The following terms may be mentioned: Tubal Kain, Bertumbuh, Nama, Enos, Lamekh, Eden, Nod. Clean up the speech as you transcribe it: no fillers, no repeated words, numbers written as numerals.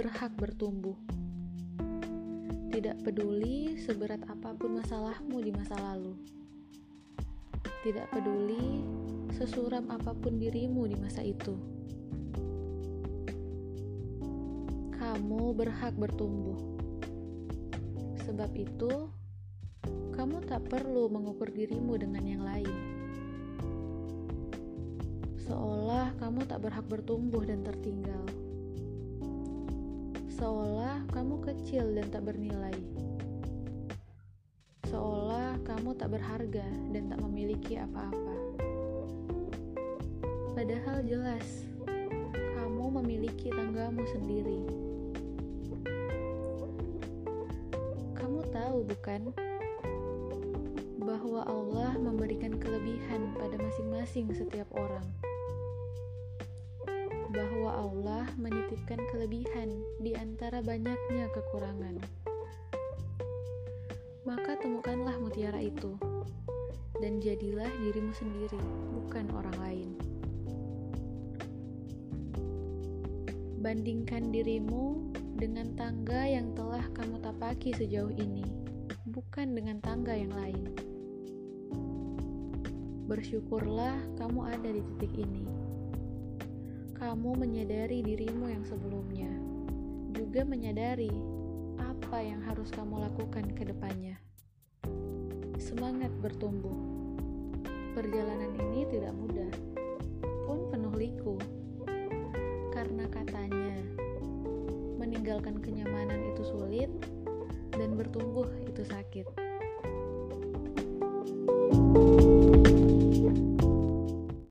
berhak bertumbuh. Tidak peduli seberat apapun masalahmu di masa lalu. Tidak peduli sesuram apapun dirimu di masa itu. Kamu berhak bertumbuh. Sebab itu, kamu tak perlu mengukur dirimu dengan yang lain. Seolah kamu tak berhak bertumbuh dan tertinggal. Seolah kamu kecil dan tak bernilai. Seolah kamu tak berharga dan tak memiliki apa-apa. Padahal jelas, kamu memiliki tanggamu sendiri. Kamu tahu bukan, bahwa Allah memberikan kelebihan pada masing-masing setiap orang. Bahwa Allah menitipkan kelebihan di antara banyaknya kekurangan. Maka temukanlah mutiara itu, dan jadilah dirimu sendiri, bukan orang lain. Bandingkan dirimu dengan tangga yang telah kamu tapaki sejauh ini, bukan dengan tangga yang lain. Bersyukurlah kamu ada di titik ini. Kamu menyadari dirimu yang sebelumnya, juga menyadari apa yang harus kamu lakukan ke depannya. Semangat bertumbuh. Perjalanan ini tidak mudah, pun penuh liku. Karena katanya, meninggalkan kenyamanan itu sulit, dan bertumbuh itu sakit.